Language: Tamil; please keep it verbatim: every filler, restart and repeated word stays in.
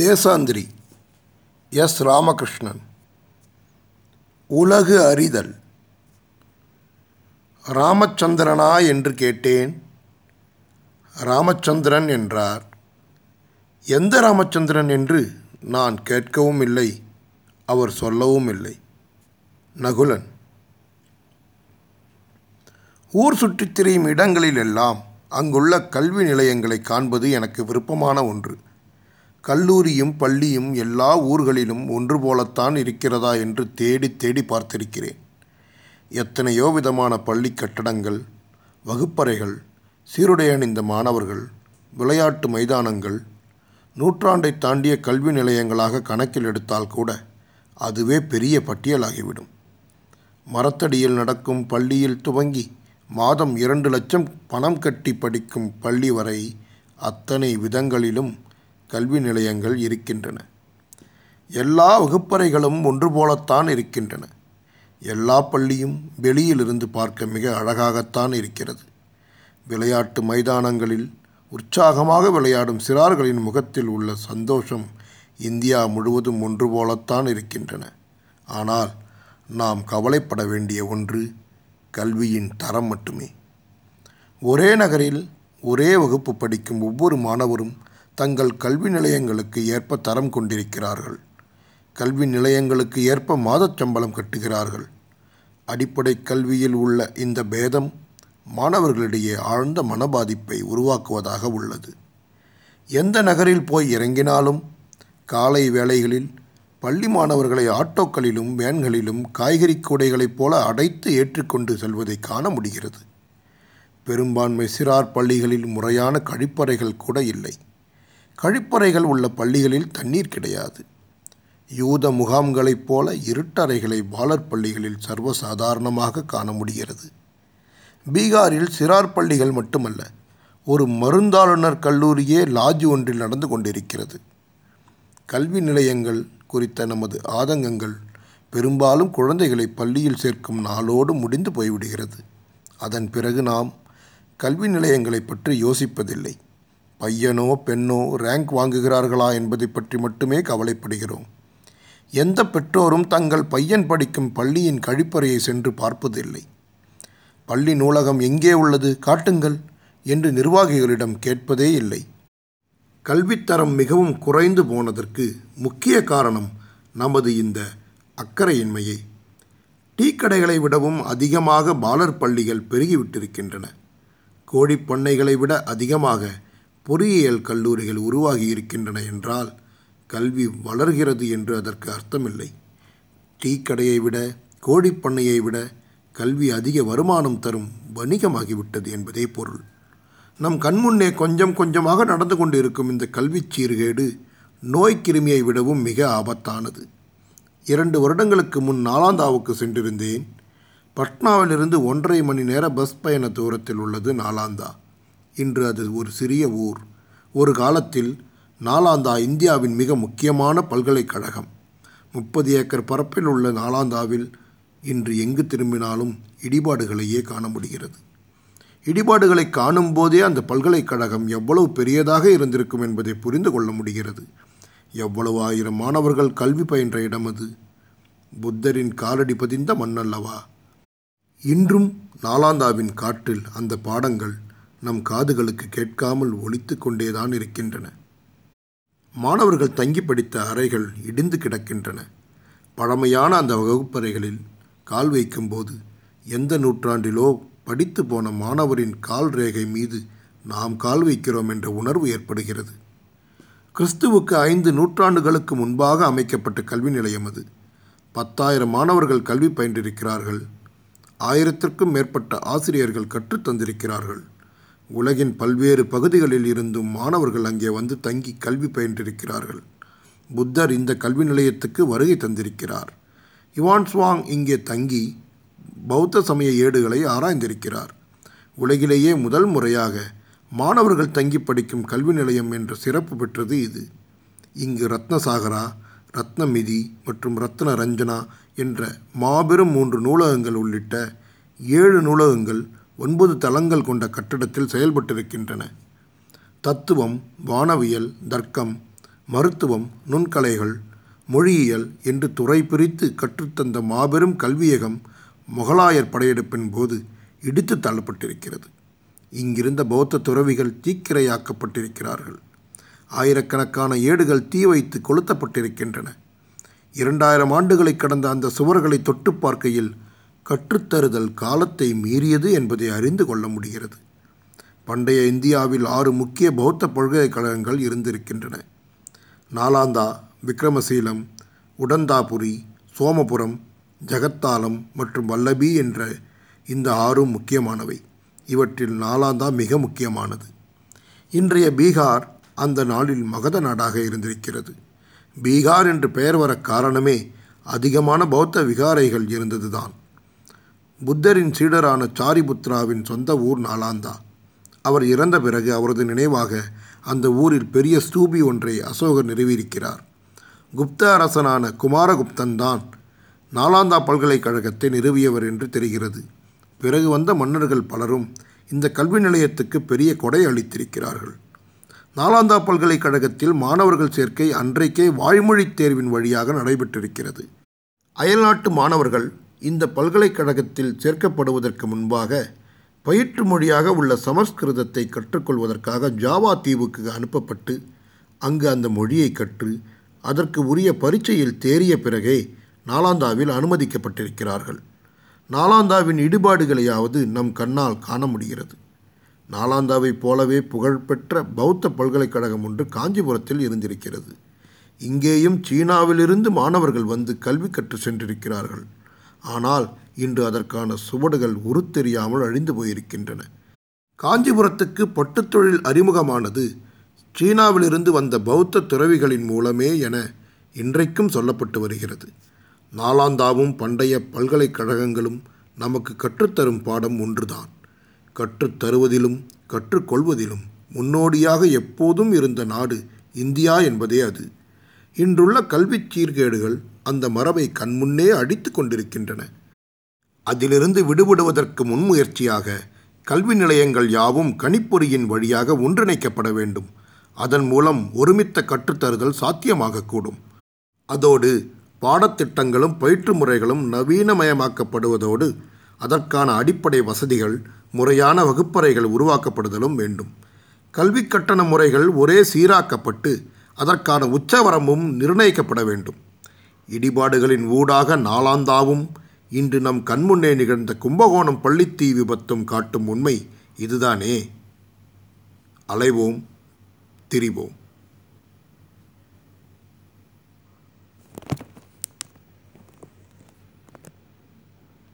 தேசாந்திரி எஸ் ராமகிருஷ்ணன். உலகு அறிதல். ராமச்சந்திரனா என்று கேட்டேன். ராமச்சந்திரன் என்றார். எந்த ராமச்சந்திரன் என்று நான் கேட்கவும் இல்லை, அவர் சொல்லவும் இல்லை. நகுலன். ஊர் சுற்றித் திரியும் இடங்களிலெல்லாம் அங்குள்ள கல்வி நிலையங்களை காண்பது எனக்கு விருப்பமான ஒன்று. கல்லூரியும் பள்ளியும் எல்லா ஊர்களிலும் ஒன்று போலத்தான் இருக்கிறதா என்று தேடி தேடி பார்த்திருக்கிறேன். எத்தனையோ விதமான பள்ளி கட்டடங்கள், வகுப்பறைகள், சீருடை அணிந்த மாணவர்கள், விளையாட்டு மைதானங்கள், நூற்றாண்டை தாண்டிய கல்வி நிலையங்களாக கணக்கில் எடுத்தால் கூட அதுவே பெரிய பட்டியலாகிவிடும். மரத்தடியில் நடக்கும் பள்ளியில் துவங்கி மாதம் இரண்டு லட்சம் பணம் கட்டி படிக்கும் பள்ளி வரை அத்தனை விதங்களிலும் கல்வி நிலையங்கள் இருக்கின்றன. எல்லா வகுப்பறைகளும் ஒன்று போலத்தான் இருக்கின்றன. எல்லா பள்ளியும் வெளியிலிருந்து பார்க்க மிக அழகாகத்தான் இருக்கிறது. விளையாட்டு மைதானங்களில் உற்சாகமாக விளையாடும் சிறார்களின் முகத்தில் உள்ள சந்தோஷம் இந்தியா முழுவதும் ஒன்று போலத்தான் இருக்கின்றன. ஆனால் நாம் கவலைப்பட வேண்டிய ஒன்று கல்வியின் தரம் மட்டுமே. ஒரே நகரில் ஒரே வகுப்பு படிக்கும் ஒவ்வொரு மாணவரும் தங்கள் கல்வி நிலையங்களுக்கு ஏற்ப தரம் கொண்டிருக்கிறார்கள். கல்வி நிலையங்களுக்கு ஏற்ப மாதச் சம்பளம் கட்டுகிறார்கள். அடிப்படை கல்வியில் உள்ள இந்த பேதம் மாணவர்களிடையே ஆழ்ந்த மனபாதிப்பை உருவாக்குவதாக உள்ளது. எந்த நகரில் போய் இறங்கினாலும் காலை வேளைகளில் பள்ளி மாணவர்களை ஆட்டோக்களிலும் வேன்களிலும் காய்கறி கூடைகளைப் போல அடைத்து ஏற்றிக்கொண்டு செல்வதை காண முடிகிறது. பெரும்பான்மை சிறார் பள்ளிகளில் முறையான கழிப்பறைகள் கூட இல்லை. கழிப்பறைகள் உள்ள பள்ளிகளில் தண்ணீர் கிடையாது. யூத முகாம்களைப் போல இருட்டறைகளை பாலர் பள்ளிகளில் சர்வசாதாரணமாக காண முடிகிறது. பீகாரில் சிறார் பள்ளிகள் மட்டுமல்ல, ஒரு மருந்தாளுநர் கல்லூரியே லாட்ஜ் ஒன்றில் நடந்து கொண்டிருக்கிறது. கல்வி நிலையங்கள் குறித்த நமது ஆதங்கங்கள் பெரும்பாலும் குழந்தைகளை பள்ளியில் சேர்க்கும் நாளோடு முடிந்து போய்விடுகிறது. அதன் பிறகு நாம் கல்வி நிலையங்களை பற்றி யோசிப்பதில்லை. பையனோ பெண்ணோ ரேங்க் வாங்குகிறார்களா என்பதை பற்றி மட்டுமே கவலைப்படுகிறோம். எந்த பெற்றோரும் தங்கள் பையன் படிக்கும் பள்ளியின் கழிப்பறையை சென்று பார்ப்பதில்லை. பள்ளி நூலகம் எங்கே உள்ளது, காட்டுங்கள் என்று நிர்வாகிகளிடம் கேட்பதே இல்லை. கல்வித்தரம் மிகவும் குறைந்து போனதற்கு முக்கிய காரணம் நமது இந்த அக்கறையின்மையே. டீ கடைகளை விடவும் அதிகமாக பாலர் பள்ளிகள் பெருகிவிட்டிருக்கின்றன. கோழிப்பண்ணைகளை விட அதிகமாக பொறியியல் கல்லூரிகள் உருவாகி இருக்கின்றன என்றால் கல்வி வளர்கிறது என்று அதற்கு அர்த்தமில்லை. டீ கடையை விட கோழிப்பண்ணையை விட கல்வி அதிக வருமானம் தரும் வணிகமாகிவிட்டது என்பதே பொருள். நம் கண்முன்னே கொஞ்சம் கொஞ்சமாக நடந்து கொண்டு இருக்கும் இந்த கல்வி சீர்கேடு நோய்க்கிருமியை விடவும் மிக ஆபத்தானது. இரண்டு வருடங்களுக்கு முன் நாலாந்தாவுக்கு சென்றிருந்தேன். பட்னாவிலிருந்து ஒன்றரை மணி நேர பஸ் பயண தூரத்தில் உள்ளது நாலாந்தா. இன்று அது ஒரு சிறிய ஊர். ஒரு காலத்தில் நாலாந்தா இந்தியாவின் மிக முக்கியமான பல்கலைக்கழகம். முப்பது ஏக்கர் பரப்பில் உள்ள நாலாந்தாவில் இன்று எங்கு திரும்பினாலும் இடிபாடுகளையே காண முடிகிறது. இடிபாடுகளை காணும்போதே அந்த பல்கலைக்கழகம் எவ்வளவு பெரியதாக இருந்திருக்கும் என்பதை புரிந்து கொள்ள முடிகிறது. எவ்வளவு ஆயிரம் மாணவர்கள் கல்வி பயின்ற இடம் அது. புத்தரின் காலடி பதிந்த மண்ணல்லவா. இன்றும் நாலாந்தாவின் காற்றில் அந்த பாடங்கள் நம் காதுகளுக்கு கேட்காமல் ஒலித்து கொண்டேதான் இருக்கின்றன. மாணவர்கள் தங்கி படித்த அறைகள் இடிந்து கிடக்கின்றன. பழமையான அந்த வகுப்பறைகளில் கால் வைக்கும்போது எந்த நூற்றாண்டிலோ படித்து போன மாணவரின் கால் ரேகை மீது நாம் கால் வைக்கிறோம் என்ற உணர்வு ஏற்படுகிறது. கிறிஸ்துவுக்கு ஐந்து நூற்றாண்டுகளுக்கு முன்பாக அமைக்கப்பட்ட கல்வி நிலையம் அது. பத்தாயிரம் மாணவர்கள் கல்வி பயின்றிருக்கிறார்கள். ஆயிரத்திற்கும் மேற்பட்ட ஆசிரியர்கள் கற்றுத்தந்திருக்கிறார்கள். உலகின் பல்வேறு பகுதிகளில் இருந்தும் மாணவர்கள் அங்கே வந்து தங்கி கல்வி பயின்றிருக்கிறார்கள். புத்தர் இந்த கல்வி நிலையத்துக்கு வருகை தந்திருக்கிறார். இவான்ஸ்வாங் இங்கே தங்கி பௌத்த சமய ஏடுகளை ஆராய்ந்திருக்கிறார். உலகிலேயே முதல் முறையாக மாணவர்கள் தங்கி படிக்கும் கல்வி நிலையம் என்ற சிறப்பு பெற்றது இது. இங்கு ரத்னசாகரா, ரத்னமிதி மற்றும் ரத்ன ரஞ்சனா என்ற மாபெரும் மூன்று நூலகங்கள் உள்ளிட்ட ஏழு நூலகங்கள் ஒன்பது தளங்கள் கொண்ட கட்டடத்தில் செயல்பட்டிருக்கின்றன. தத்துவம், வானவியல், தர்க்கம், மருத்துவம், நுண்கலைகள், மொழியியல் என்று துறை பிரித்து கற்றுத்தந்த மாபெரும் கல்வியகம் முகலாயர் படையெடுப்பின் போது இடித்து தள்ளப்பட்டிருக்கிறது. இங்கிருந்த பௌத்த துறவிகள் தீக்கிரையாக்கப்பட்டிருக்கிறார்கள். ஆயிரக்கணக்கான ஏடுகள் தீ வைத்து கொளுத்தப்பட்டிருக்கின்றன. இரண்டாயிரம் ஆண்டுகளை கடந்த அந்த சுவர்களை தொட்டு பார்க்கையில் கற்றுத்தருதல் காலத்தை மீறியது என்பதை அறிந்து கொள்ள முடிகிறது. பண்டைய இந்தியாவில் ஆறு முக்கிய பௌத்த பல்கலைக்கழகங்கள் இருந்திருக்கின்றன. நாலாந்தா, விக்ரமசீலம், உடந்தாபுரி, சோமபுரம், ஜகத்தாலம் மற்றும் வல்லபி என்ற இந்த ஆறும் முக்கியமானவை. இவற்றில் நாலாந்தா மிக முக்கியமானது. இன்றைய பீகார் அந்த நாளில் மகத நாடாக இருந்திருக்கிறது. பீகார் என்று பெயர் வர காரணமே அதிகமான பௌத்த விகாரைகள் இருந்ததுதான். புத்தரின் சீடரான சாரி புத்ராவின் சொந்த ஊர் நாலாந்தா. அவர் இறந்த பிறகு அவரது நினைவாக அந்த ஊரில் பெரிய ஸ்தூபி ஒன்றை அசோகர் நிறுவியிருக்கிறார். குப்த அரசனான குமாரகுப்தன் தான் நாலாந்தா பல்கலைக்கழகத்தை நிறுவியவர் என்று தெரிகிறது. பிறகு வந்த மன்னர்கள் பலரும் இந்த கல்வி நிலையத்துக்கு பெரிய கொடை அளித்திருக்கிறார்கள். நாலாந்தா பல்கலைக்கழகத்தில் மாணவர்கள் சேர்க்கை அன்றைக்கே வாய்மொழித் தேர்வின் வழியாக நடைபெற்றிருக்கிறது. அயல்நாட்டு மாணவர்கள் இந்த பல்கலைக்கழகத்தில் சேர்க்கப்படுவதற்கு முன்பாக பயிற்று மொழியாக உள்ள சமஸ்கிருதத்தை கற்றுக்கொள்வதற்காக ஜாவா தீவுக்கு அனுப்பப்பட்டு அங்கு அந்த மொழியை கற்று அதற்கு உரிய பரீட்சையில் தேறிய பிறகே நாலாந்தாவில் அனுமதிக்கப்பட்டிருக்கிறார்கள். நாலாந்தாவின் இடிபாடுகளையாவது நம் கண்ணால் காண முடிகிறது. நாலாந்தாவைப் போலவே புகழ்பெற்ற பௌத்த பல்கலைக்கழகம் ஒன்று காஞ்சிபுரத்தில் இருந்திருக்கிறது. இங்கேயும் சீனாவிலிருந்து மாணவர்கள் வந்து கல்வி கற்று சென்றிருக்கிறார்கள். ஆனால் இன்று அதற்கான சுவடுகள் உருத்தெரியாமல் அழிந்து போயிருக்கின்றன. காஞ்சிபுரத்துக்கு பட்டுத்தொழில் அறிமுகமானது சீனாவிலிருந்து வந்த பௌத்த துறவிகளின் மூலமே என இன்றைக்கும் சொல்லப்பட்டு வருகிறது. நாலாந்தாவும் பண்டைய பல்கலைக்கழகங்களும் நமக்கு கற்றுத்தரும் பாடம் ஒன்றுதான். கற்றுத்தருவதிலும் கற்றுக்கொள்வதிலும் முன்னோடியாக எப்போதும் இருந்த நாடு இந்தியா என்பதே அது. இன்றுள்ள கல்வி சீர்கேடுகள் அந்த மரபை கண்முன்னே அடித்து கொண்டிருக்கின்றன. அதிலிருந்து விடுபடுவதற்கு முன்முயற்சியாக கல்வி நிலையங்கள் யாவும் கணிப்பொறியின் வழியாக ஒன்றிணைக்கப்பட வேண்டும். அதன் மூலம் ஒருமித்த கற்றுத்தருதல் சாத்தியமாகக்கூடும். அதோடு பாடத்திட்டங்களும் பயிற்று முறைகளும் நவீனமயமாக்கப்படுவதோடு அதற்கான அடிப்படை வசதிகள், முறையான வகுப்பறைகள் உருவாக்கப்படுதலும் வேண்டும். கல்வி கட்டண முறைகள் ஒரே சீராக்கப்பட்டு அதற்கான உச்சவரம்பும் நிர்ணயிக்கப்பட வேண்டும். இடிபாடுகளின் ஊடாக நாலாந்தாவும் இன்று நம் கண்முன்னே நிகழ்ந்த கும்பகோணம் பள்ளித்தீ விபத்தும் காட்டும் உண்மை இதுதானே. அலைவோம், திரிவோம்.